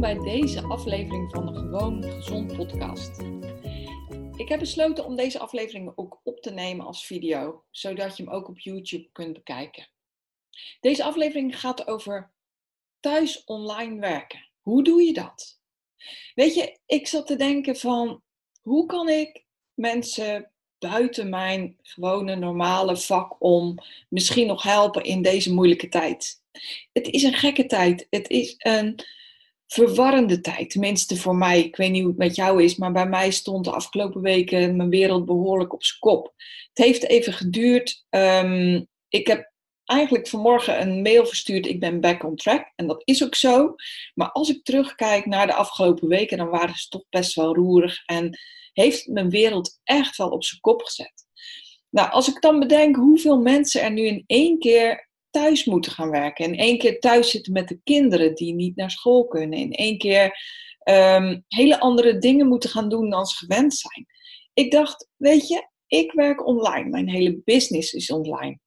Bij deze aflevering van de Gewoon Gezond podcast. Ik heb besloten om deze aflevering ook op te nemen als video, zodat je hem ook op YouTube kunt bekijken. Deze aflevering gaat over thuis online werken. Hoe doe je dat? Weet je, ik zat te denken van, hoe kan ik mensen buiten mijn gewone normale vak om misschien nog helpen in deze moeilijke tijd? Het is een gekke tijd. Het is een verwarrende tijd, tenminste voor mij. Ik weet niet hoe het met jou is, maar bij mij stond de afgelopen weken mijn wereld behoorlijk op z'n kop. Het heeft even geduurd. Ik heb eigenlijk vanmorgen een mail verstuurd, ik ben back on track. En dat is ook zo. Maar als ik terugkijk naar de afgelopen weken, dan waren ze toch best wel roerig. En heeft mijn wereld echt wel op z'n kop gezet. Nou, als ik dan bedenk hoeveel mensen er nu in één keer thuis moeten gaan werken. In één keer thuis zitten met de kinderen die niet naar school kunnen. In één keer hele andere dingen moeten gaan doen dan ze gewend zijn. Ik dacht, weet je, ik werk online. Mijn hele business is online.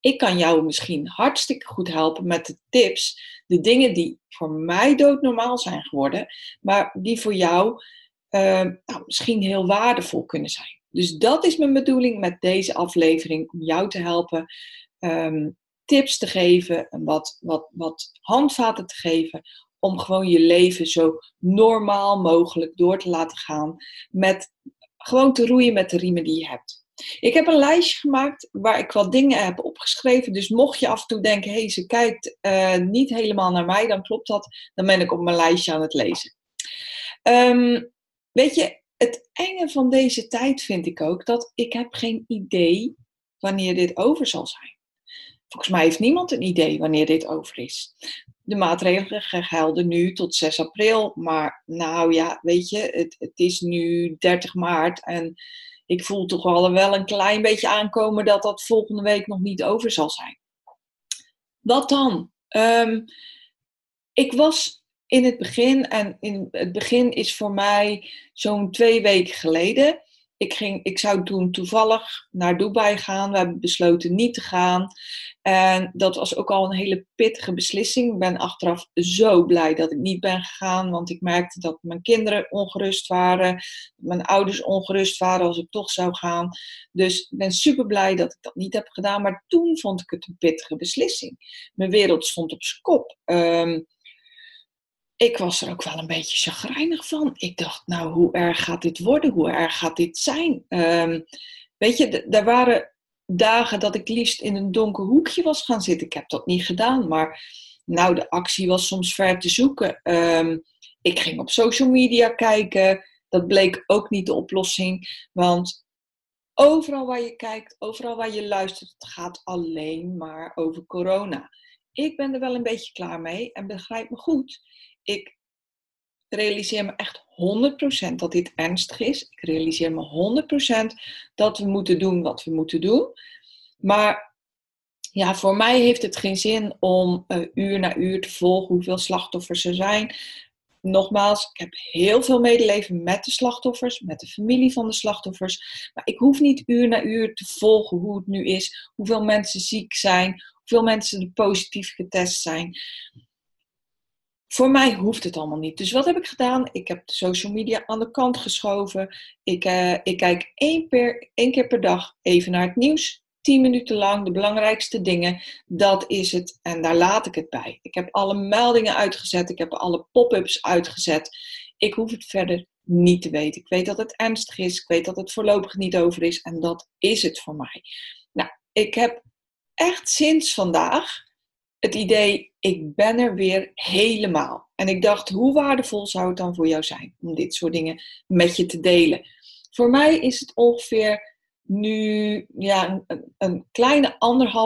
Ik kan jou misschien hartstikke goed helpen met de tips. De dingen die voor mij doodnormaal zijn geworden. Maar die voor jou misschien heel waardevol kunnen zijn. Dus dat is mijn bedoeling met deze aflevering. Om jou te helpen. Tips te geven en wat handvaten te geven om gewoon je leven zo normaal mogelijk door te laten gaan met gewoon te roeien met de riemen die je hebt. Ik heb een lijstje gemaakt waar ik wat dingen heb opgeschreven, dus mocht je af en toe denken, hé, ze kijkt niet helemaal naar mij, dan klopt dat, dan ben ik op mijn lijstje aan het lezen. Weet je, het enge van deze tijd vind ik ook, dat ik heb geen idee wanneer dit over zal zijn. Volgens mij heeft niemand een idee wanneer dit over is. De maatregelen gelden nu tot 6 april. Maar nou ja, weet je, het is nu 30 maart. En ik voel toch wel een klein beetje aankomen dat dat volgende week nog niet over zal zijn. Wat dan? Ik was in het begin, en in het begin is voor mij zo'n 2 weken geleden. Ik zou toen toevallig naar Dubai gaan. We hebben besloten niet te gaan. En dat was ook al een hele pittige beslissing. Ik ben achteraf zo blij dat ik niet ben gegaan. Want ik merkte dat mijn kinderen ongerust waren. Mijn ouders ongerust waren als ik toch zou gaan. Dus ik ben super blij dat ik dat niet heb gedaan. Maar toen vond ik het een pittige beslissing. Mijn wereld stond op zijn kop. Ik was er ook wel een beetje chagrijnig van. Ik dacht, nou, hoe erg gaat dit worden? Hoe erg gaat dit zijn? Weet je, er waren dagen dat ik liefst in een donker hoekje was gaan zitten. Ik heb dat niet gedaan, maar nou, de actie was soms ver te zoeken. Ik ging op social media kijken. Dat bleek ook niet de oplossing, want overal waar je kijkt, overal waar je luistert, het gaat alleen maar over corona. Ik ben er wel een beetje klaar mee en begrijp me goed. Ik realiseer me echt 100% dat dit ernstig is. Ik realiseer me 100% dat we moeten doen wat we moeten doen. Maar ja, voor mij heeft het geen zin om uur na uur te volgen hoeveel slachtoffers er zijn. Nogmaals, ik heb heel veel medeleven met de slachtoffers, met de familie van de slachtoffers. Maar ik hoef niet uur na uur te volgen hoe het nu is, hoeveel mensen ziek zijn, hoeveel mensen er positief getest zijn. Voor mij hoeft het allemaal niet. Dus wat heb ik gedaan? Ik heb de social media aan de kant geschoven. Ik kijk één keer per dag even naar het nieuws. 10 minuten lang de belangrijkste dingen. Dat is het en daar laat ik het bij. Ik heb alle meldingen uitgezet. Ik heb alle pop-ups uitgezet. Ik hoef het verder niet te weten. Ik weet dat het ernstig is. Ik weet dat het voorlopig niet over is. En dat is het voor mij. Nou, ik heb echt sinds vandaag het idee, ik ben er weer helemaal. En ik dacht, hoe waardevol zou het dan voor jou zijn om dit soort dingen met je te delen? Voor mij is het ongeveer nu een kleine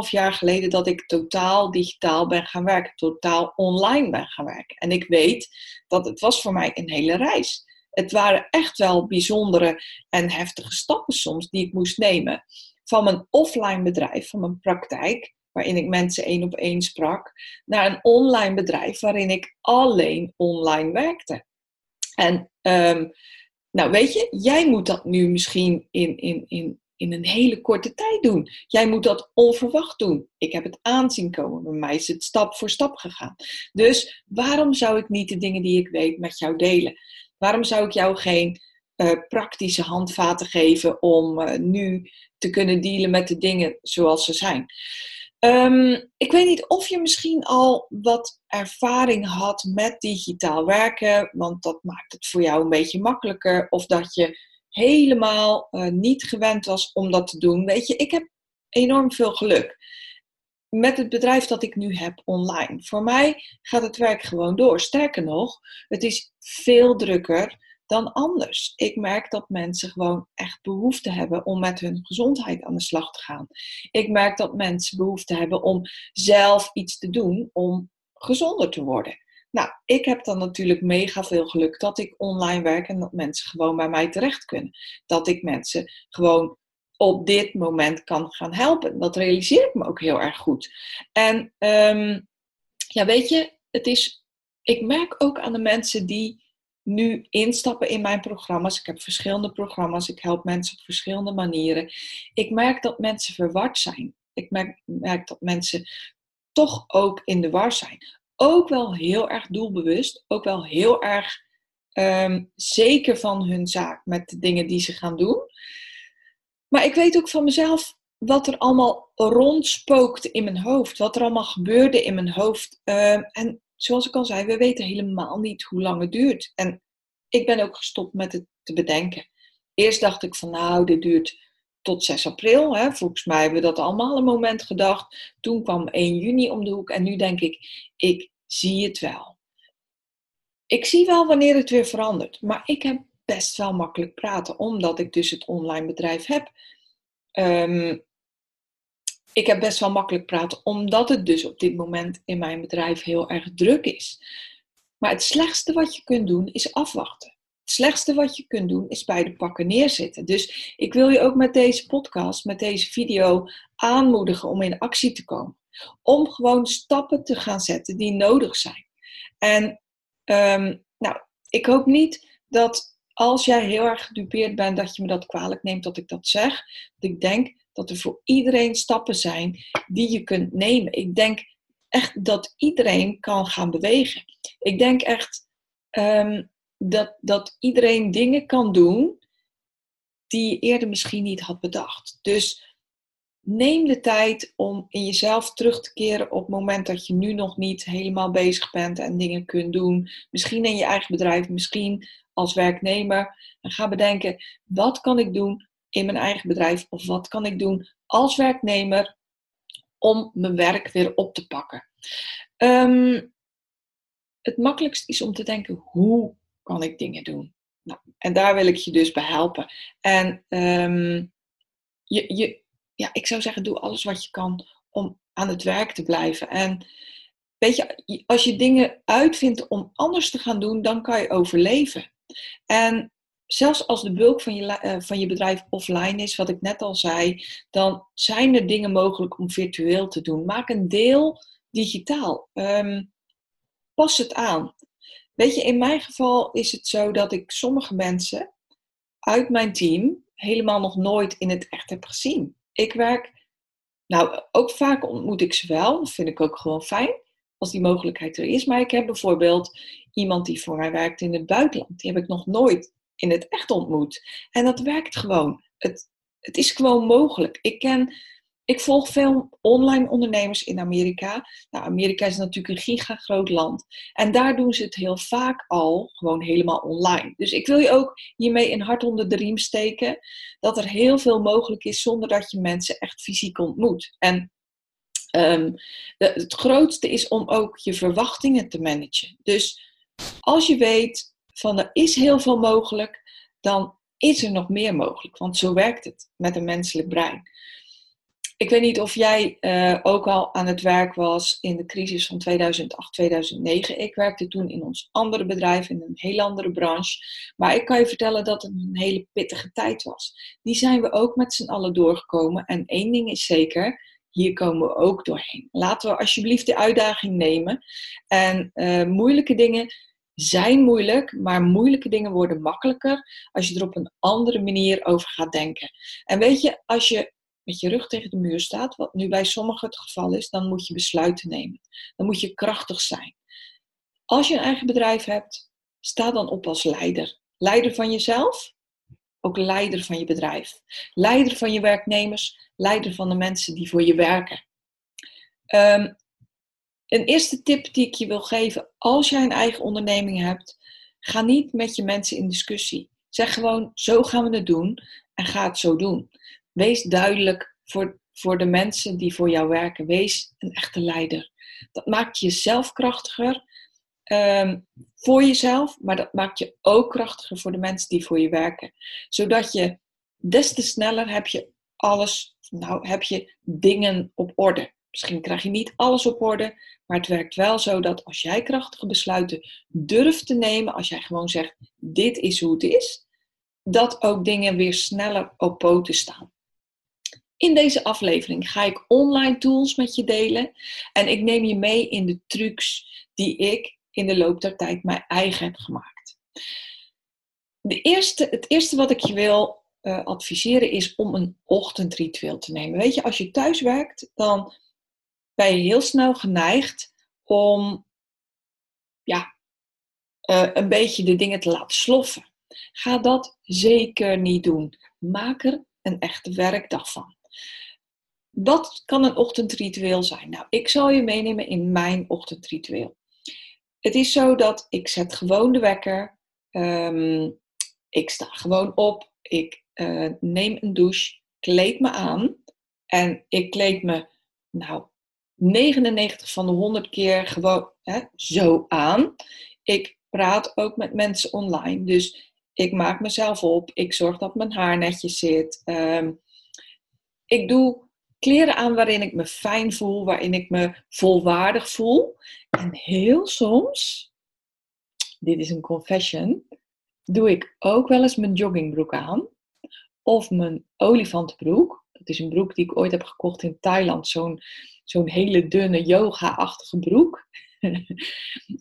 1,5 jaar geleden dat ik totaal digitaal ben gaan werken. Totaal online ben gaan werken. En ik weet dat het was voor mij een hele reis. Het waren echt wel bijzondere en heftige stappen soms die ik moest nemen. Van mijn offline bedrijf, van mijn praktijk, waarin ik mensen 1-op-1 sprak, naar een online bedrijf waarin ik alleen online werkte. En nou weet je, jij moet dat nu misschien in een hele korte tijd doen. Jij moet dat onverwacht doen. Ik heb het aanzien komen. Bij mij is het stap voor stap gegaan. Dus waarom zou ik niet de dingen die ik weet met jou delen? Waarom zou ik jou geen praktische handvaten geven om nu te kunnen dealen met de dingen zoals ze zijn? Ik weet niet of je misschien al wat ervaring had met digitaal werken, want dat maakt het voor jou een beetje makkelijker. Of dat je helemaal niet gewend was om dat te doen. Weet je, ik heb enorm veel geluk met het bedrijf dat ik nu heb online. Voor mij gaat het werk gewoon door. Sterker nog, het is veel drukker dan anders. Ik merk dat mensen gewoon echt behoefte hebben om met hun gezondheid aan de slag te gaan. Ik merk dat mensen behoefte hebben om zelf iets te doen om gezonder te worden. Nou, ik heb dan natuurlijk mega veel geluk dat ik online werk en dat mensen gewoon bij mij terecht kunnen. Dat ik mensen gewoon op dit moment kan gaan helpen. Dat realiseer ik me ook heel erg goed. En weet je, ik merk ook aan de mensen die nu instappen in mijn programma's. Ik heb verschillende programma's. Ik help mensen op verschillende manieren. Ik merk dat mensen verward zijn. Ik merk dat mensen toch ook in de war zijn. Ook wel heel erg doelbewust. Ook wel heel erg zeker van hun zaak met de dingen die ze gaan doen. Maar ik weet ook van mezelf wat er allemaal rondspookte in mijn hoofd. Wat er allemaal gebeurde in mijn hoofd. En zoals ik al zei, we weten helemaal niet hoe lang het duurt. En ik ben ook gestopt met het te bedenken. Eerst dacht ik van dit duurt tot 6 april. Hè. Volgens mij hebben we dat allemaal een moment gedacht. Toen kwam 1 juni om de hoek en nu denk ik zie het wel. Ik zie wel wanneer het weer verandert. Maar ik heb best wel makkelijk praten, omdat ik dus het online bedrijf heb. Ik heb best wel makkelijk praten, omdat het dus op dit moment in mijn bedrijf heel erg druk is. Maar het slechtste wat je kunt doen is afwachten. Het slechtste wat je kunt doen is bij de pakken neerzitten. Dus ik wil je ook met deze podcast, met deze video aanmoedigen om in actie te komen. Om gewoon stappen te gaan zetten die nodig zijn. En ik hoop niet dat als jij heel erg gedupeerd bent, dat je me dat kwalijk neemt dat ik dat zeg. Dat ik denk dat er voor iedereen stappen zijn die je kunt nemen. Ik denk echt dat iedereen kan gaan bewegen. Ik denk echt dat iedereen dingen kan doen die je eerder misschien niet had bedacht. Dus neem de tijd om in jezelf terug te keren op het moment dat je nu nog niet helemaal bezig bent en dingen kunt doen. Misschien in je eigen bedrijf, misschien als werknemer. En ga bedenken, wat kan ik doen in mijn eigen bedrijf, of wat kan ik doen als werknemer om mijn werk weer op te pakken? Het makkelijkst is om te denken, hoe kan ik dingen doen? Nou, en daar wil ik je dus bij helpen. En ik zou zeggen, doe alles wat je kan om aan het werk te blijven. En weet je, als je dingen uitvindt om anders te gaan doen, dan kan je overleven. En zelfs als de bulk van je bedrijf offline is, wat ik net al zei, dan zijn er dingen mogelijk om virtueel te doen. Maak een deel digitaal. Pas het aan. Weet je, in mijn geval is het zo dat ik sommige mensen uit mijn team helemaal nog nooit in het echt heb gezien. Ik werk, ook vaak ontmoet ik ze wel. Dat vind ik ook gewoon fijn, als die mogelijkheid er is. Maar ik heb bijvoorbeeld iemand die voor mij werkt in het buitenland. Die heb ik nog nooit in het echt ontmoet. En dat werkt gewoon. Het is gewoon mogelijk. Ik ken, Ik volg veel online ondernemers in Amerika. Nou, Amerika is natuurlijk een gigagroot land. En daar doen ze het heel vaak al gewoon helemaal online. Dus ik wil je ook hiermee een hart onder de riem steken. Dat er heel veel mogelijk is zonder dat je mensen echt fysiek ontmoet. En het grootste is om ook je verwachtingen te managen. Dus als je weet van er is heel veel mogelijk, dan is er nog meer mogelijk. Want zo werkt het met een menselijk brein. Ik weet niet of jij ook al aan het werk was in de crisis van 2008, 2009. Ik werkte toen in ons andere bedrijf, in een heel andere branche. Maar ik kan je vertellen dat het een hele pittige tijd was. Die zijn we ook met z'n allen doorgekomen. En één ding is zeker, hier komen we ook doorheen. Laten we alsjeblieft de uitdaging nemen. En moeilijke dingen zijn moeilijk, maar moeilijke dingen worden makkelijker als je er op een andere manier over gaat denken. En weet je, als je met je rug tegen de muur staat, wat nu bij sommigen het geval is, dan moet je besluiten nemen. Dan moet je krachtig zijn. Als je een eigen bedrijf hebt, sta dan op als leider. Leider van jezelf, ook leider van je bedrijf. Leider van je werknemers, leider van de mensen die voor je werken. Een eerste tip die ik je wil geven, als jij een eigen onderneming hebt, ga niet met je mensen in discussie. Zeg gewoon, zo gaan we het doen en ga het zo doen. Wees duidelijk voor de mensen die voor jou werken. Wees een echte leider. Dat maakt jezelf krachtiger voor jezelf, maar dat maakt je ook krachtiger voor de mensen die voor je werken. Zodat je des te sneller heb je dingen op orde. Misschien krijg je niet alles op orde, maar het werkt wel zo dat als jij krachtige besluiten durft te nemen, als jij gewoon zegt, dit is hoe het is, dat ook dingen weer sneller op poten staan. In deze aflevering ga ik online tools met je delen en ik neem je mee in de trucs die ik in de loop der tijd mijn eigen heb gemaakt. Het eerste wat ik je wil adviseren is om een ochtendritueel te nemen. Weet je, als je thuis werkt, dan ben je heel snel geneigd om een beetje de dingen te laten sloffen. Ga dat zeker niet doen. Maak er een echte werkdag van. Wat kan een ochtendritueel zijn? Nou, ik zal je meenemen in mijn ochtendritueel. Het is zo dat ik zet gewoon de wekker. Ik sta gewoon op. Ik neem een douche. Kleed me aan. En ik kleed me 99 van de 100 keer gewoon zo aan. Ik praat ook met mensen online. Dus ik maak mezelf op. Ik zorg dat mijn haar netjes zit. Ik doe kleren aan waarin ik me fijn voel. Waarin ik me volwaardig voel. En heel soms, dit is een confession, doe ik ook wel eens mijn joggingbroek aan. Of mijn olifantenbroek. Dat is een broek die ik ooit heb gekocht in Thailand. Zo'n hele dunne yoga-achtige broek.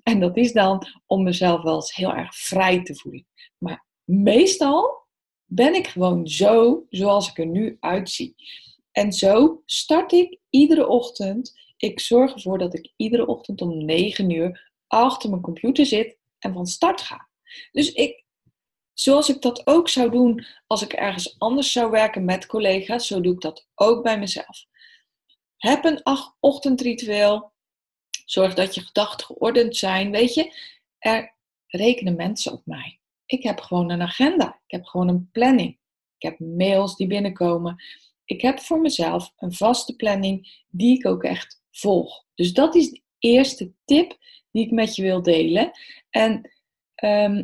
En dat is dan om mezelf wel eens heel erg vrij te voelen. Maar meestal ben ik gewoon zo zoals ik er nu uitzie. En zo start ik iedere ochtend. Ik zorg ervoor dat ik iedere ochtend om 9:00 achter mijn computer zit en van start ga. Dus zoals ik dat ook zou doen als ik ergens anders zou werken met collega's, zo doe ik dat ook bij mezelf. Heb een ochtendritueel. Zorg dat je gedachten geordend zijn. Weet je, er rekenen mensen op mij. Ik heb gewoon een agenda. Ik heb gewoon een planning. Ik heb mails die binnenkomen. Ik heb voor mezelf een vaste planning die ik ook echt volg. Dus dat is de eerste tip die ik met je wil delen. En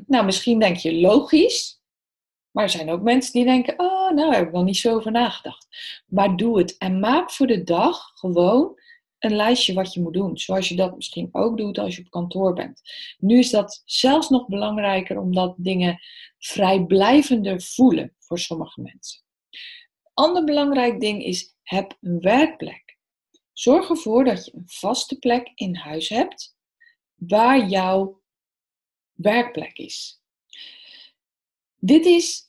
misschien denk je logisch. Maar er zijn ook mensen die denken, daar heb ik wel niet zo over nagedacht. Maar doe het. En maak voor de dag gewoon een lijstje wat je moet doen. Zoals je dat misschien ook doet als je op kantoor bent. Nu is dat zelfs nog belangrijker omdat dingen vrijblijvender voelen voor sommige mensen. Een ander belangrijk ding is, heb een werkplek. Zorg ervoor dat je een vaste plek in huis hebt waar jouw werkplek is. Dit is...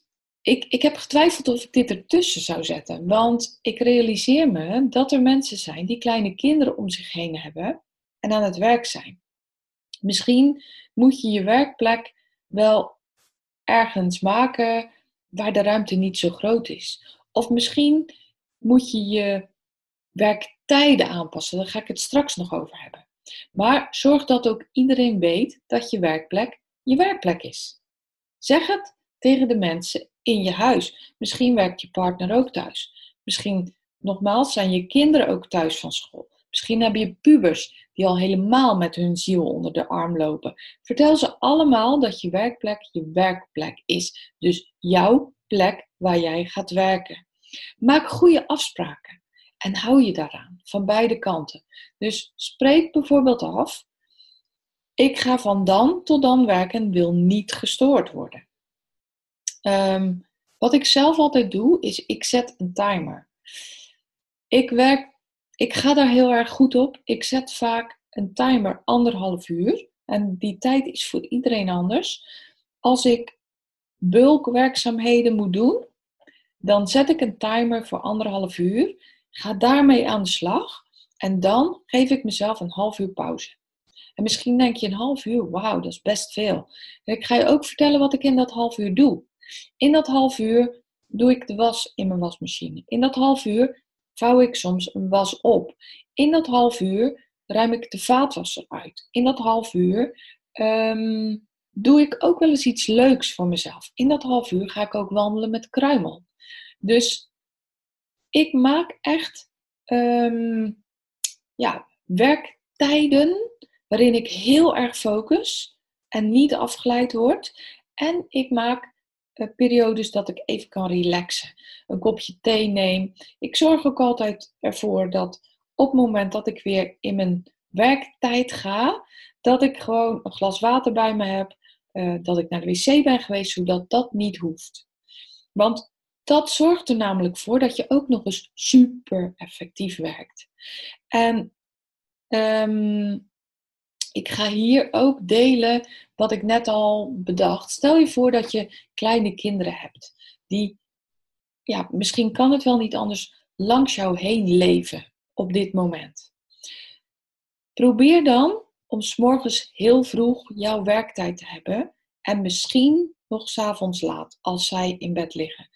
Ik heb getwijfeld of ik dit ertussen zou zetten. Want ik realiseer me dat er mensen zijn die kleine kinderen om zich heen hebben en aan het werk zijn. Misschien moet je je werkplek wel ergens maken waar de ruimte niet zo groot is. Of misschien moet je je werktijden aanpassen. Daar ga ik het straks nog over hebben. Maar zorg dat ook iedereen weet dat je werkplek is. Zeg het tegen de mensen in je huis. Misschien werkt je partner ook thuis. Misschien, nogmaals, zijn je kinderen ook thuis van school. Misschien heb je pubers die al helemaal met hun ziel onder de arm lopen. Vertel ze allemaal dat je werkplek is. Dus jouw plek waar jij gaat werken. Maak goede afspraken en hou je daaraan, van beide kanten. Dus spreek bijvoorbeeld af, ik ga van dan tot dan werken en wil niet gestoord worden. Wat ik zelf altijd doe, is ik zet een timer. Ik ga daar heel erg goed op. Ik zet vaak een timer 1,5 uur. En die tijd is voor iedereen anders. Als ik bulkwerkzaamheden moet doen, dan zet ik een timer voor 1,5 uur. Ga daarmee aan de slag. En dan geef ik mezelf een half uur pauze. En misschien denk je een half uur, wauw, dat is best veel. En ik ga je ook vertellen wat ik in dat half uur doe. In dat half uur doe ik de was in mijn wasmachine. In dat half uur vouw ik soms een was op. In dat half uur ruim ik de vaatwasser uit. In dat half uur doe ik ook wel eens iets leuks voor mezelf. In dat half uur ga ik ook wandelen met Kruimel. Dus ik maak echt werktijden waarin ik heel erg focus en niet afgeleid word. En ik maak periodes dat ik even kan relaxen. Een kopje thee neem. Ik zorg ook altijd ervoor dat op het moment dat ik weer in mijn werktijd ga, dat ik gewoon een glas water bij me heb. Dat ik naar de wc ben geweest, zodat dat niet hoeft. Want dat zorgt er namelijk voor dat je ook nog eens super effectief werkt. En ik ga hier ook delen wat ik net al bedacht. Stel je voor dat je kleine kinderen hebt. Die, ja, misschien kan het wel niet anders, langs jou heen leven op dit moment. Probeer dan om 's morgens heel vroeg jouw werktijd te hebben. En misschien nog 's avonds laat, als zij in bed liggen.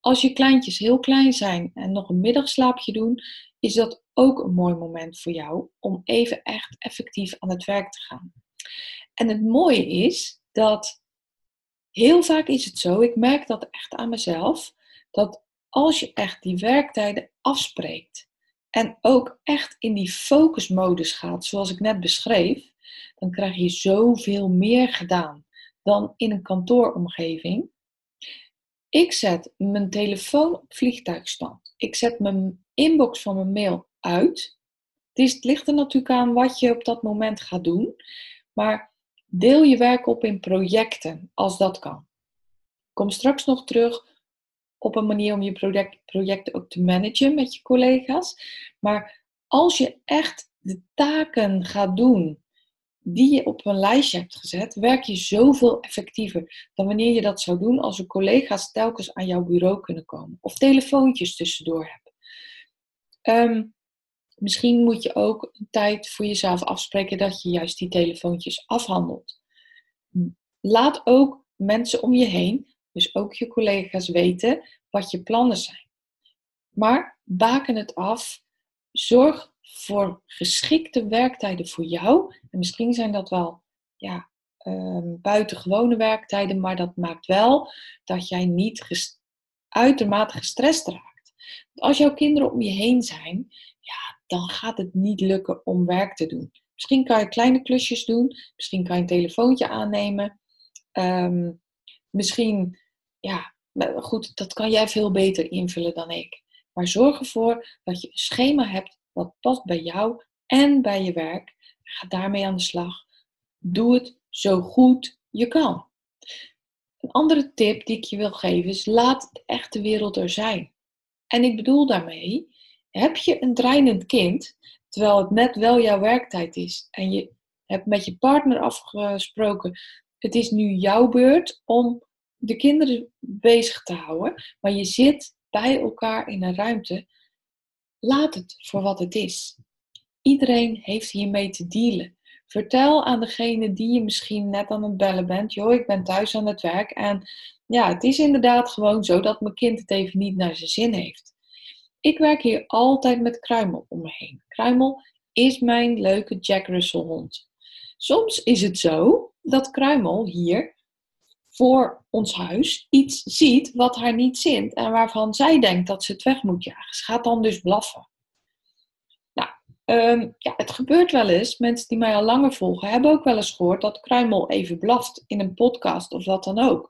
Als je kleintjes heel klein zijn en nog een middagslaapje doen, is dat ook een mooi moment voor jou om even echt effectief aan het werk te gaan. En het mooie is dat heel vaak is het zo, ik merk dat echt aan mezelf, dat als je echt die werktijden afspreekt en ook echt in die focusmodus gaat, zoals ik net beschreef, dan krijg je zoveel meer gedaan dan in een kantooromgeving. Ik zet mijn telefoon op vliegtuigstand. Ik zet mijn inbox van mijn mail uit. Het ligt er natuurlijk aan wat je op dat moment gaat doen. Maar deel je werk op in projecten, als dat kan. Ik kom straks nog terug op een manier om je projecten ook te managen met je collega's. Maar als je echt de taken gaat doen die je op een lijstje hebt gezet, werk je zoveel effectiever dan wanneer je dat zou doen als er collega's telkens aan jouw bureau kunnen komen. Of telefoontjes tussendoor hebben. Misschien moet je ook een tijd voor jezelf afspreken dat je juist die telefoontjes afhandelt. Laat ook mensen om je heen, dus ook je collega's, weten wat je plannen zijn. Maar baken het af. Zorg voor geschikte werktijden voor jou. En misschien zijn dat wel buitengewone werktijden, maar dat maakt wel dat jij niet uitermate gestrest raakt. Want als jouw kinderen om je heen zijn, dan gaat het niet lukken om werk te doen. Misschien kan je kleine klusjes doen. Misschien kan je een telefoontje aannemen. Dat kan jij veel beter invullen dan ik. Maar zorg ervoor dat je een schema hebt wat past bij jou en bij je werk. Ga daarmee aan de slag. Doe het zo goed je kan. Een andere tip die ik je wil geven is: laat de echte wereld er zijn. En ik bedoel daarmee, heb je een dreinend kind, terwijl het net wel jouw werktijd is en je hebt met je partner afgesproken, het is nu jouw beurt om de kinderen bezig te houden, maar je zit bij elkaar in een ruimte, laat het voor wat het is. Iedereen heeft hiermee te dealen. Vertel aan degene die je misschien net aan het bellen bent, joh, ik ben thuis aan het werk en het is inderdaad gewoon zo dat mijn kind het even niet naar zijn zin heeft. Ik werk hier altijd met Kruimel om me heen. Kruimel is mijn leuke Jack Russell hond. Soms is het zo dat Kruimel hier voor ons huis iets ziet wat haar niet zint en waarvan zij denkt dat ze het weg moet jagen. Ze gaat dan dus blaffen. Nou, het gebeurt wel eens. Mensen die mij al langer volgen hebben ook wel eens gehoord dat Kruimel even blaft in een podcast of wat dan ook.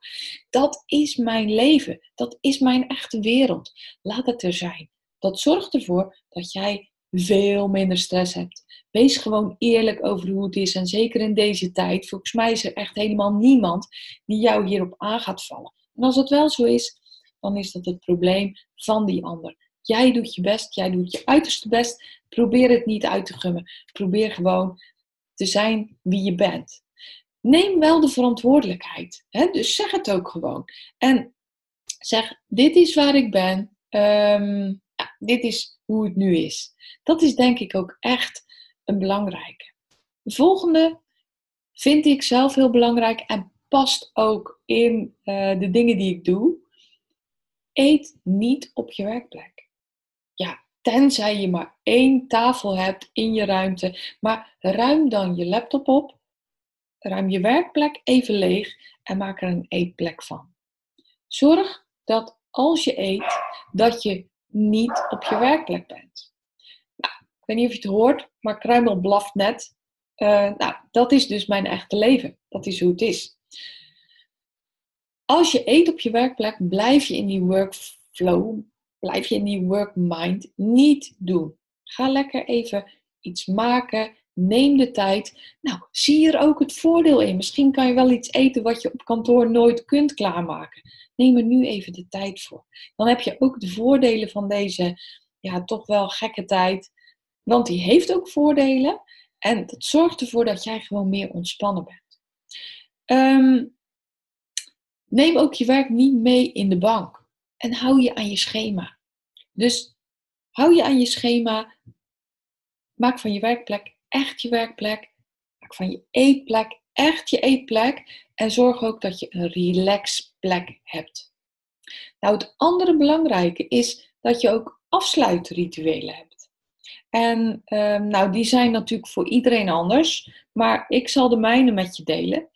Dat is mijn leven. Dat is mijn echte wereld. Laat het er zijn. Dat zorgt ervoor dat jij veel minder stress hebt. Wees gewoon eerlijk over hoe het is. En zeker in deze tijd, volgens mij is er echt helemaal niemand die jou hierop aan gaat vallen. En als dat wel zo is, dan is dat het probleem van die ander. Jij doet je best, jij doet je uiterste best. Probeer het niet uit te gummen. Probeer gewoon te zijn wie je bent. Neem wel de verantwoordelijkheid. Hè? Dus zeg het ook gewoon. En zeg, dit is waar ik ben. Dit is hoe het nu is. Dat is denk ik ook echt een belangrijke. De volgende vind ik zelf heel belangrijk en past ook in de dingen die ik doe. Eet niet op je werkplek. Ja, tenzij je maar 1 tafel hebt in je ruimte. Maar ruim dan je laptop op. Ruim je werkplek even leeg en maak er een eetplek van. Zorg dat als je eet, dat je niet op je werkplek bent. Ik weet niet of je het hoort, maar Kruimel blaft net. Dat is dus mijn echte leven. Dat is hoe het is. Als je eet op je werkplek, blijf je in die workflow, blijf je in die workmind niet doen. Ga lekker even iets maken, neem de tijd. Nou, zie er ook het voordeel in. Misschien kan je wel iets eten wat je op kantoor nooit kunt klaarmaken. Neem er nu even de tijd voor. Dan heb je ook de voordelen van deze, ja, toch wel gekke tijd. Want die heeft ook voordelen en dat zorgt ervoor dat jij gewoon meer ontspannen bent. Neem ook je werk niet mee in de bank en hou je aan je schema. Dus hou je aan je schema, maak van je werkplek echt je werkplek, maak van je eetplek echt je eetplek en zorg ook dat je een relaxplek hebt. Nou, het andere belangrijke is dat je ook afsluitrituelen hebt. En die zijn natuurlijk voor iedereen anders, maar ik zal de mijne met je delen.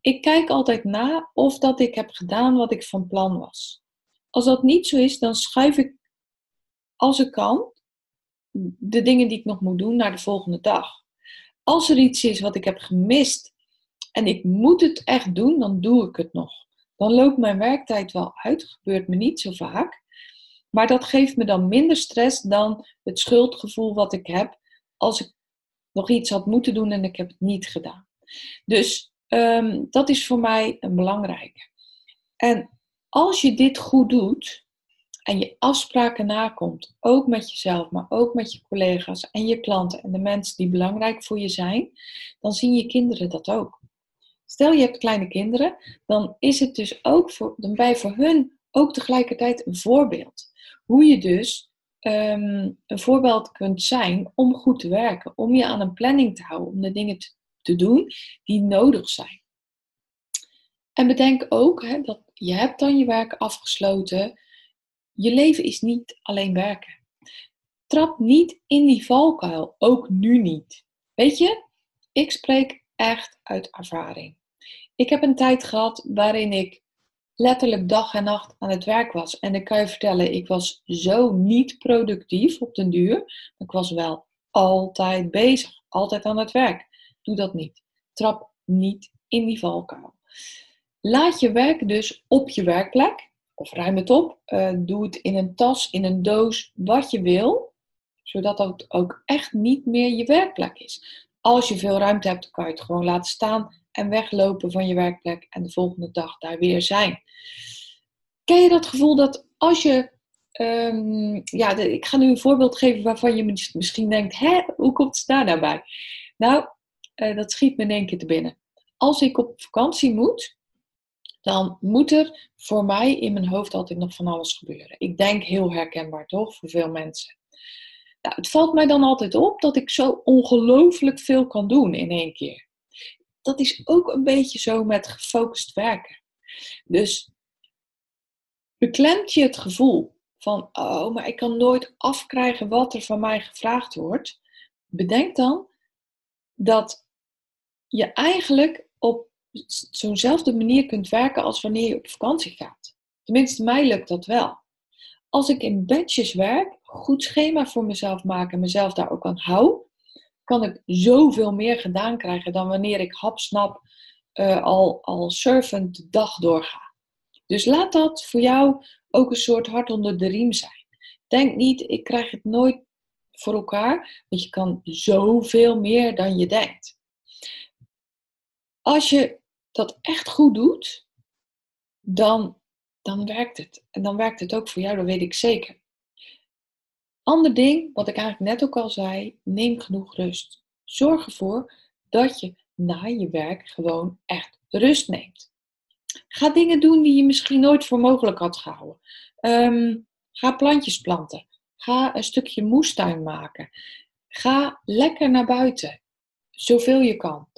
Ik kijk altijd na of dat ik heb gedaan wat ik van plan was. Als dat niet zo is, dan schuif ik, als ik kan, de dingen die ik nog moet doen naar de volgende dag. Als er iets is wat ik heb gemist en ik moet het echt doen, dan doe ik het nog. Dan loopt mijn werktijd wel uit, gebeurt me niet zo vaak. Maar dat geeft me dan minder stress dan het schuldgevoel wat ik heb als ik nog iets had moeten doen en ik heb het niet gedaan. Dus dat is voor mij een belangrijke. En als je dit goed doet en je afspraken nakomt, ook met jezelf, maar ook met je collega's en je klanten en de mensen die belangrijk voor je zijn, dan zien je kinderen dat ook. Stel je hebt kleine kinderen, dan is het dus ook voor hun ook tegelijkertijd een voorbeeld. Hoe je dus een voorbeeld kunt zijn om goed te werken. Om je aan een planning te houden. Om de dingen te doen die nodig zijn. En bedenk ook dat je hebt dan je werk afgesloten. Je leven is niet alleen werken. Trap niet in die valkuil. Ook nu niet. Weet je, ik spreek echt uit ervaring. Ik heb een tijd gehad waarin ik letterlijk dag en nacht aan het werk was. En ik kan je vertellen, ik was zo niet productief op den duur. Ik was wel altijd bezig, altijd aan het werk. Doe dat niet. Trap niet in die valkuil. Laat je werk dus op je werkplek, of ruim het op. Doe het in een tas, in een doos, wat je wil. Zodat het ook echt niet meer je werkplek is. Als je veel ruimte hebt, kan je het gewoon laten staan en weglopen van je werkplek en de volgende dag daar weer zijn. Ken je dat gevoel dat als je... ik ga nu een voorbeeld geven waarvan je misschien denkt, hoe komt het daar nou bij? Nou, dat schiet me in één keer te binnen. Als ik op vakantie moet, dan moet er voor mij in mijn hoofd altijd nog van alles gebeuren. Ik denk heel herkenbaar, toch? Voor veel mensen. Nou, het valt mij dan altijd op dat ik zo ongelooflijk veel kan doen in één keer. Dat is ook een beetje zo met gefocust werken. Dus beklemt je het gevoel van, oh, maar ik kan nooit afkrijgen wat er van mij gevraagd wordt. Bedenk dan dat je eigenlijk op zo'nzelfde manier kunt werken als wanneer je op vakantie gaat. Tenminste, mij lukt dat wel. Als ik in batches werk, goed schema voor mezelf maken en mezelf daar ook aan hou, kan ik zoveel meer gedaan krijgen dan wanneer ik hapsnap al surfend de dag doorga. Dus laat dat voor jou ook een soort hart onder de riem zijn. Denk niet, ik krijg het nooit voor elkaar, want je kan zoveel meer dan je denkt. Als je dat echt goed doet, dan werkt het. En dan werkt het ook voor jou, dat weet ik zeker. Ander ding, wat ik eigenlijk net ook al zei, neem genoeg rust. Zorg ervoor dat je na je werk gewoon echt rust neemt. Ga dingen doen die je misschien nooit voor mogelijk had gehouden. Ga plantjes planten. Ga een stukje moestuin maken. Ga lekker naar buiten, zoveel je kan.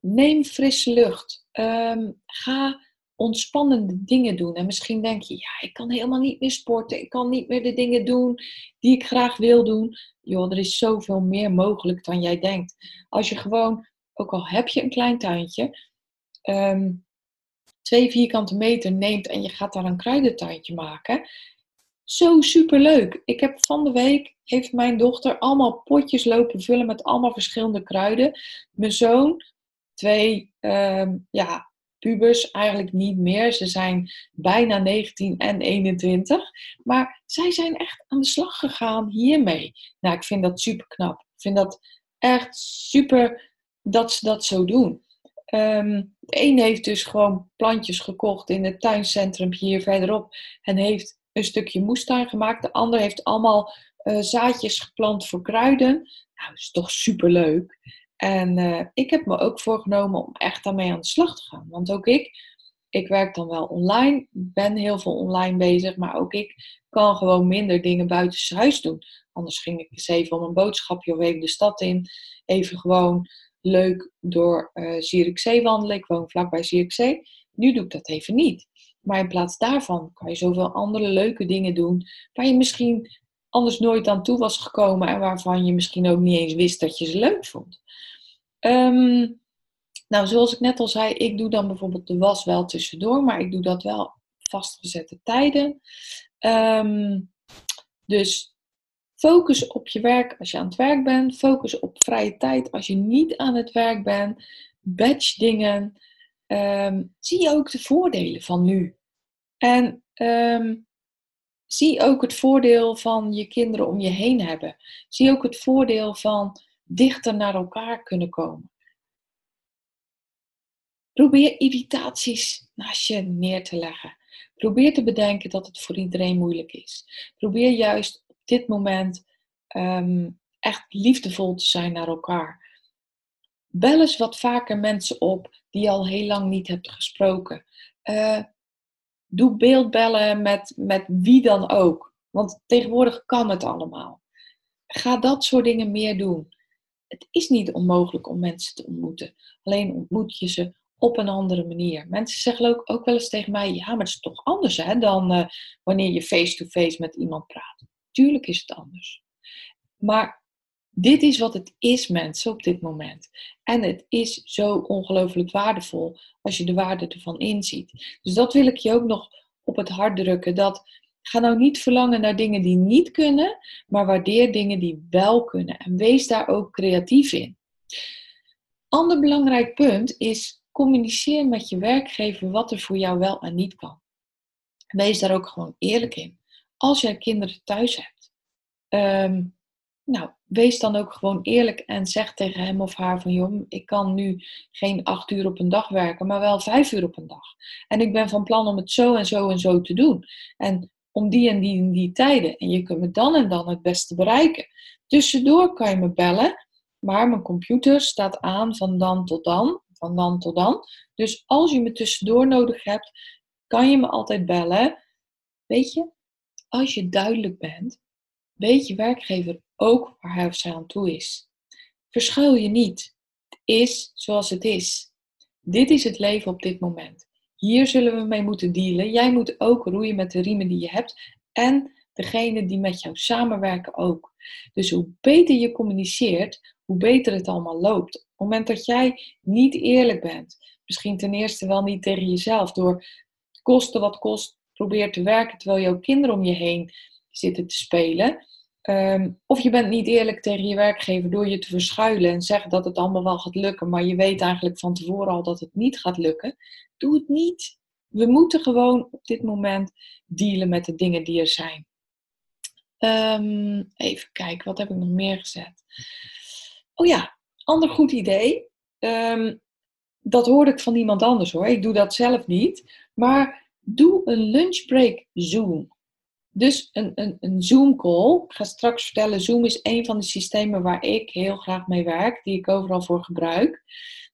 Neem frisse lucht. Ga ontspannende dingen doen. En misschien denk je, ja, ik kan helemaal niet meer sporten. Ik kan niet meer de dingen doen die ik graag wil doen. Joh, er is zoveel meer mogelijk dan jij denkt. Als je gewoon, ook al heb je een klein tuintje, 2 vierkante meter neemt en je gaat daar een kruidentuintje maken. Zo superleuk. Ik heb van de week, heeft mijn dochter allemaal potjes lopen vullen met allemaal verschillende kruiden. Mijn zoon, 2 pubers, eigenlijk niet meer. Ze zijn bijna 19 en 21. Maar zij zijn echt aan de slag gegaan hiermee. Nou, ik vind dat super knap. Ik vind dat echt super dat ze dat zo doen. De een heeft dus gewoon plantjes gekocht in het tuincentrum hier verderop. En heeft een stukje moestuin gemaakt. De ander heeft allemaal zaadjes geplant voor kruiden. Nou, dat is toch superleuk. En ik heb me ook voorgenomen om echt daarmee aan de slag te gaan. Want ook ik werk dan wel online, ben heel veel online bezig, maar ook ik kan gewoon minder dingen buiten huis doen. Anders ging ik eens even om een boodschapje of even de stad in. Even gewoon leuk door Zierikzee wandelen. Ik woon vlakbij Zierikzee. Nu doe ik dat even niet. Maar in plaats daarvan kan je zoveel andere leuke dingen doen waar je misschien anders nooit aan toe was gekomen en waarvan je misschien ook niet eens wist dat je ze leuk vond. Nou, zoals ik net al zei, ik doe dan bijvoorbeeld de was wel tussendoor, maar ik doe dat wel op vastgezette tijden. Dus focus op je werk als je aan het werk bent. Focus op vrije tijd als je niet aan het werk bent. Batch dingen. Zie ook de voordelen van nu. En zie ook het voordeel van je kinderen om je heen hebben. Zie ook het voordeel van dichter naar elkaar kunnen komen. Probeer irritaties naast je neer te leggen. Probeer te bedenken dat het voor iedereen moeilijk is. Probeer juist op dit moment echt liefdevol te zijn naar elkaar. Bel eens wat vaker mensen op die je al heel lang niet hebt gesproken. Doe beeldbellen met wie dan ook. Want tegenwoordig kan het allemaal. Ga dat soort dingen meer doen. Het is niet onmogelijk om mensen te ontmoeten. Alleen ontmoet je ze op een andere manier. Mensen zeggen ook wel eens tegen mij, ja, maar het is toch anders hè, dan wanneer je face-to-face met iemand praat. Tuurlijk is het anders. Maar dit is wat het is, mensen, op dit moment. En het is zo ongelooflijk waardevol als je de waarde ervan inziet. Dus dat wil ik je ook nog op het hart drukken. Ga nou niet verlangen naar dingen die niet kunnen, maar waardeer dingen die wel kunnen. En wees daar ook creatief in. Ander belangrijk punt is, communiceer met je werkgever wat er voor jou wel en niet kan. Wees daar ook gewoon eerlijk in. Als jij kinderen thuis hebt, wees dan ook gewoon eerlijk en zeg tegen hem of haar van, joh, ik kan nu geen 8 uur op een dag werken, maar wel 5 uur op een dag. En ik ben van plan om het zo en zo en zo te doen. En om die en die en die tijden. En je kunt me dan en dan het beste bereiken. Tussendoor kan je me bellen, maar mijn computer staat aan van dan tot dan, van dan tot dan. Dus als je me tussendoor nodig hebt, kan je me altijd bellen. Weet je, als je duidelijk bent, weet je werkgever ook waar hij of zij aan toe is. Verschuil je niet. Het is zoals het is. Dit is het leven op dit moment. Hier zullen we mee moeten dealen. Jij moet ook roeien met de riemen die je hebt. En degene die met jou samenwerken ook. Dus hoe beter je communiceert, hoe beter het allemaal loopt. Op het moment dat jij niet eerlijk bent, misschien ten eerste wel niet tegen jezelf, door kosten wat kost, probeer te werken terwijl jouw kinderen om je heen zitten te spelen. Of je bent niet eerlijk tegen je werkgever door je te verschuilen en zeggen dat het allemaal wel gaat lukken, maar je weet eigenlijk van tevoren al dat het niet gaat lukken. Doe het niet. We moeten gewoon op dit moment dealen met de dingen die er zijn. Even kijken, wat heb ik nog meer gezet? Oh ja, ander goed idee. Dat hoorde ik van iemand anders hoor. Ik doe dat zelf niet. Maar doe een lunchbreak Zoom. Dus een Zoom call. Ik ga straks vertellen, Zoom is een van de systemen waar ik heel graag mee werk. Die ik overal voor gebruik.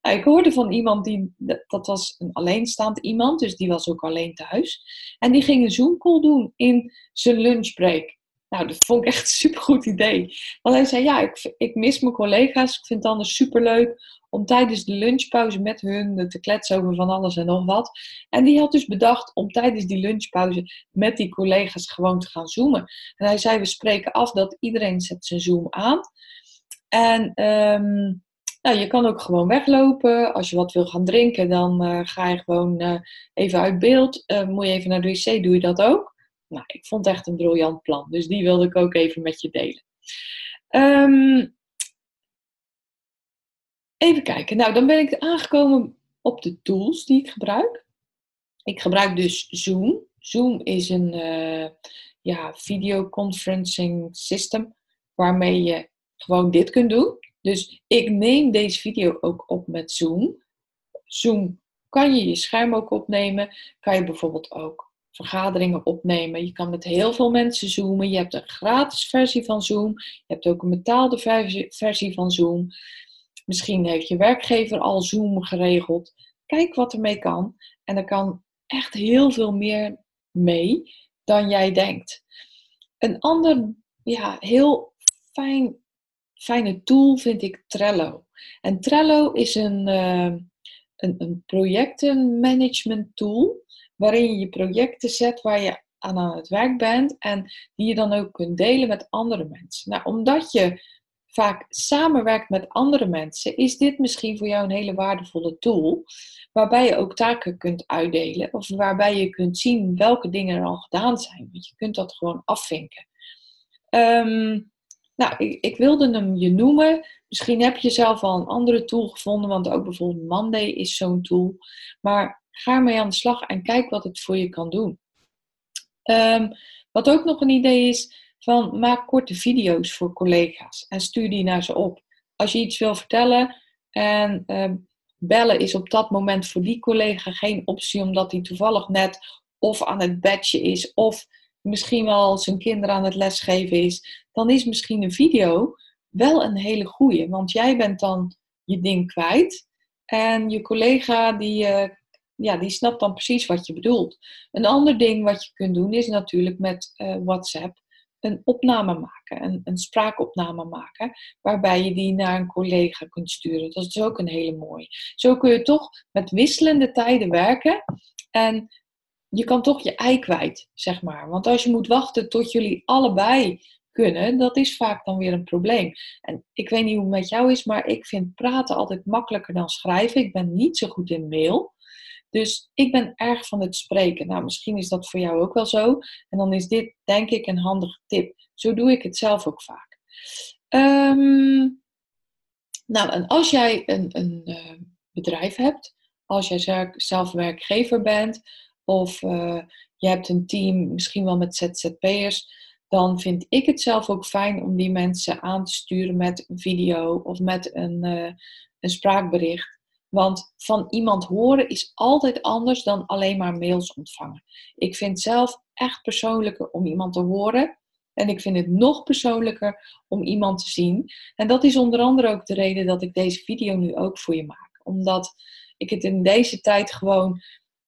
Nou, ik hoorde van iemand, dat was een alleenstaand iemand. Dus die was ook alleen thuis. En die ging een Zoom call doen in zijn lunchbreak. Nou, dat vond ik echt een supergoed idee. Want hij zei, ja, ik mis mijn collega's. Ik vind het anders superleuk om tijdens de lunchpauze met hun te kletsen over van alles en nog wat. En die had dus bedacht om tijdens die lunchpauze met die collega's gewoon te gaan zoomen. En hij zei, we spreken af dat iedereen zet zijn Zoom aan. En je kan ook gewoon weglopen. Als je wat wil gaan drinken, dan ga je gewoon even uit beeld. Moet je even naar de wc, doe je dat ook? Nou, ik vond het echt een briljant plan. Dus die wilde ik ook even met je delen. Even kijken. Nou, dan ben ik aangekomen op de tools die ik gebruik. Ik gebruik dus Zoom. Zoom is een videoconferencing system waarmee je gewoon dit kunt doen. Dus ik neem deze video ook op met Zoom. Zoom kan je scherm ook opnemen. Kan je bijvoorbeeld ook vergaderingen opnemen. Je kan met heel veel mensen zoomen. Je hebt een gratis versie van Zoom. Je hebt ook een betaalde versie van Zoom. Misschien heeft je werkgever al Zoom geregeld. Kijk wat ermee kan. En er kan echt heel veel meer mee dan jij denkt. Een ander heel fijne tool vind ik Trello. En Trello is een projectenmanagement tool, waarin je je projecten zet waar je aan het werk bent en die je dan ook kunt delen met andere mensen. Nou, omdat je vaak samenwerkt met andere mensen, is dit misschien voor jou een hele waardevolle tool, waarbij je ook taken kunt uitdelen of waarbij je kunt zien welke dingen er al gedaan zijn. Want je kunt dat gewoon afvinken. Ik wilde hem je noemen. Misschien heb je zelf al een andere tool gevonden, want ook bijvoorbeeld Monday is zo'n tool. Maar ga ermee aan de slag en kijk wat het voor je kan doen. Wat ook nog een idee is, van maak korte video's voor collega's en stuur die naar ze op. Als je iets wil vertellen en bellen is op dat moment voor die collega geen optie, omdat hij toevallig net of aan het bedje is of misschien wel zijn kinderen aan het lesgeven is, dan is misschien een video wel een hele goeie, want jij bent dan je ding kwijt en je collega die snapt dan precies wat je bedoelt. Een ander ding wat je kunt doen is natuurlijk met WhatsApp een opname maken, een spraakopname maken, waarbij je die naar een collega kunt sturen. Dat is ook een hele mooie. Zo kun je toch met wisselende tijden werken en je kan toch je ei kwijt, zeg maar. Want als je moet wachten tot jullie allebei kunnen, dat is vaak dan weer een probleem. En ik weet niet hoe het met jou is, maar ik vind praten altijd makkelijker dan schrijven. Ik ben niet zo goed in mail. Dus ik ben erg van het spreken. Nou, misschien is dat voor jou ook wel zo. En dan is dit, denk ik, een handige tip. Zo doe ik het zelf ook vaak. En als jij een bedrijf hebt, als jij zelf werkgever bent, of je hebt een team, misschien wel met ZZP'ers, dan vind ik het zelf ook fijn om die mensen aan te sturen met een video of met een spraakbericht. Want van iemand horen is altijd anders dan alleen maar mails ontvangen. Ik vind het zelf echt persoonlijker om iemand te horen. En ik vind het nog persoonlijker om iemand te zien. En dat is onder andere ook de reden dat ik deze video nu ook voor je maak. Omdat ik het in deze tijd gewoon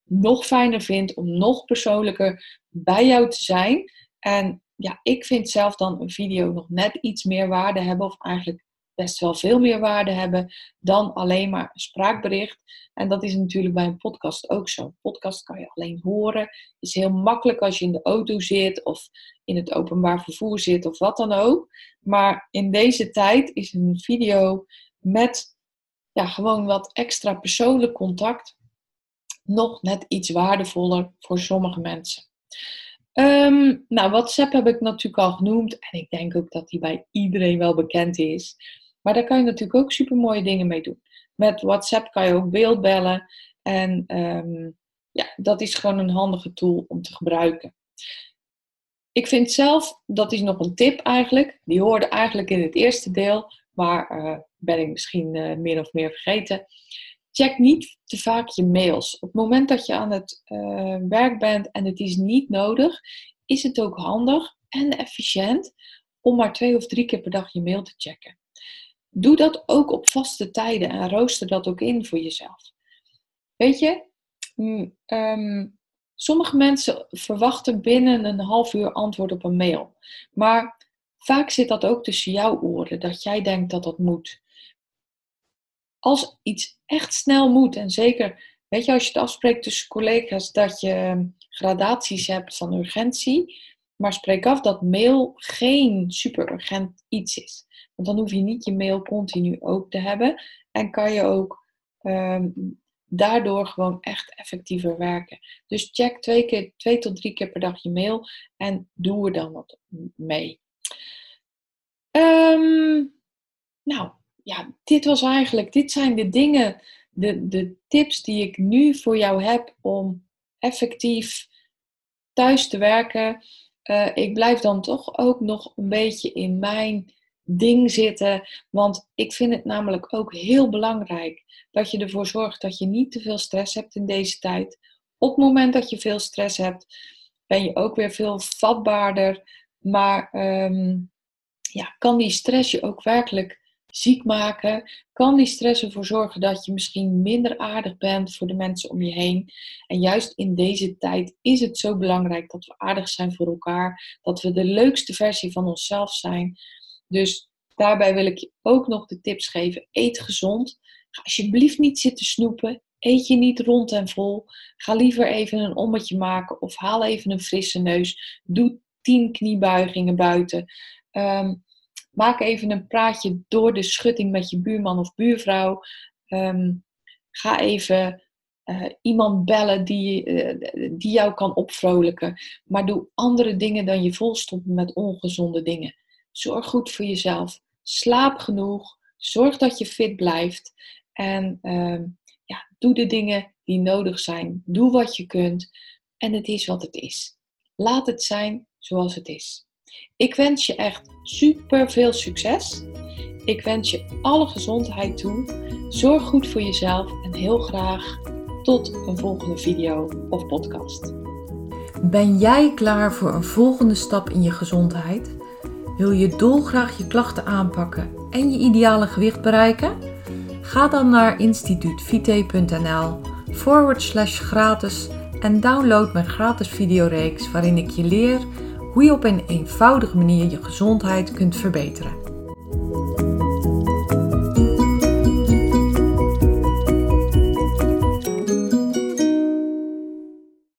nog fijner vind om nog persoonlijker bij jou te zijn. En ja, ik vind zelf dan een video nog net iets meer waarde hebben. Of eigenlijk best wel veel meer waarde hebben dan alleen maar een spraakbericht. En dat is natuurlijk bij een podcast ook zo. Een podcast kan je alleen horen. Het is heel makkelijk als je in de auto zit of in het openbaar vervoer zit of wat dan ook. Maar in deze tijd is een video met gewoon wat extra persoonlijk contact nog net iets waardevoller voor sommige mensen. WhatsApp heb ik natuurlijk al genoemd. En ik denk ook dat die bij iedereen wel bekend is. Maar daar kan je natuurlijk ook super mooie dingen mee doen. Met WhatsApp kan je ook beeldbellen. En dat is gewoon een handige tool om te gebruiken. Ik vind zelf, dat is nog een tip eigenlijk. Die hoorde eigenlijk in het eerste deel. Maar ben ik misschien meer of meer vergeten. Check niet te vaak je mails. Op het moment dat je aan het werk bent en het is niet nodig, is het ook handig en efficiënt om maar 2 of 3 keer per dag je mail te checken. Doe dat ook op vaste tijden en rooster dat ook in voor jezelf. Weet je, sommige mensen verwachten binnen een half uur antwoord op een mail. Maar vaak zit dat ook tussen jouw oren, dat jij denkt dat dat moet. Als iets echt snel moet, en zeker, weet je, als je het afspreekt tussen collega's dat je gradaties hebt van urgentie, maar spreek af dat mail geen super urgent iets is. Want dan hoef je niet je mail continu open te hebben en kan je ook daardoor gewoon echt effectiever werken. Dus check 2 tot 3 keer per dag je mail en doe er dan wat mee. Dit zijn de dingen, de tips die ik nu voor jou heb om effectief thuis te werken. Ik blijf dan toch ook nog een beetje in mijn ding zitten, want ik vind het namelijk ook heel belangrijk dat je ervoor zorgt dat je niet te veel stress hebt in deze tijd. Op het moment dat je veel stress hebt, ben je ook weer veel vatbaarder, maar kan die stress je ook werkelijk ziek maken, kan die stress ervoor zorgen dat je misschien minder aardig bent voor de mensen om je heen. En juist in deze tijd is het zo belangrijk dat we aardig zijn voor elkaar, dat we de leukste versie van onszelf zijn. Dus daarbij wil ik je ook nog de tips geven. Eet gezond. Ga alsjeblieft niet zitten snoepen. Eet je niet rond en vol. Ga liever even een ommetje maken of haal even een frisse neus. Doe 10 kniebuigingen buiten. Maak even een praatje door de schutting met je buurman of buurvrouw. Ga even iemand bellen die jou kan opvrolijken. Maar doe andere dingen dan je volstoppen met ongezonde dingen. Zorg goed voor jezelf. Slaap genoeg. Zorg dat je fit blijft. En doe de dingen die nodig zijn. Doe wat je kunt. En het is wat het is. Laat het zijn zoals het is. Ik wens je echt super veel succes. Ik wens je alle gezondheid toe. Zorg goed voor jezelf en heel graag tot een volgende video of podcast. Ben jij klaar voor een volgende stap in je gezondheid? Wil je dolgraag je klachten aanpakken en je ideale gewicht bereiken? Ga dan naar instituutvité.nl/gratis en download mijn gratis videoreeks waarin ik je leer hoe je op een eenvoudige manier je gezondheid kunt verbeteren.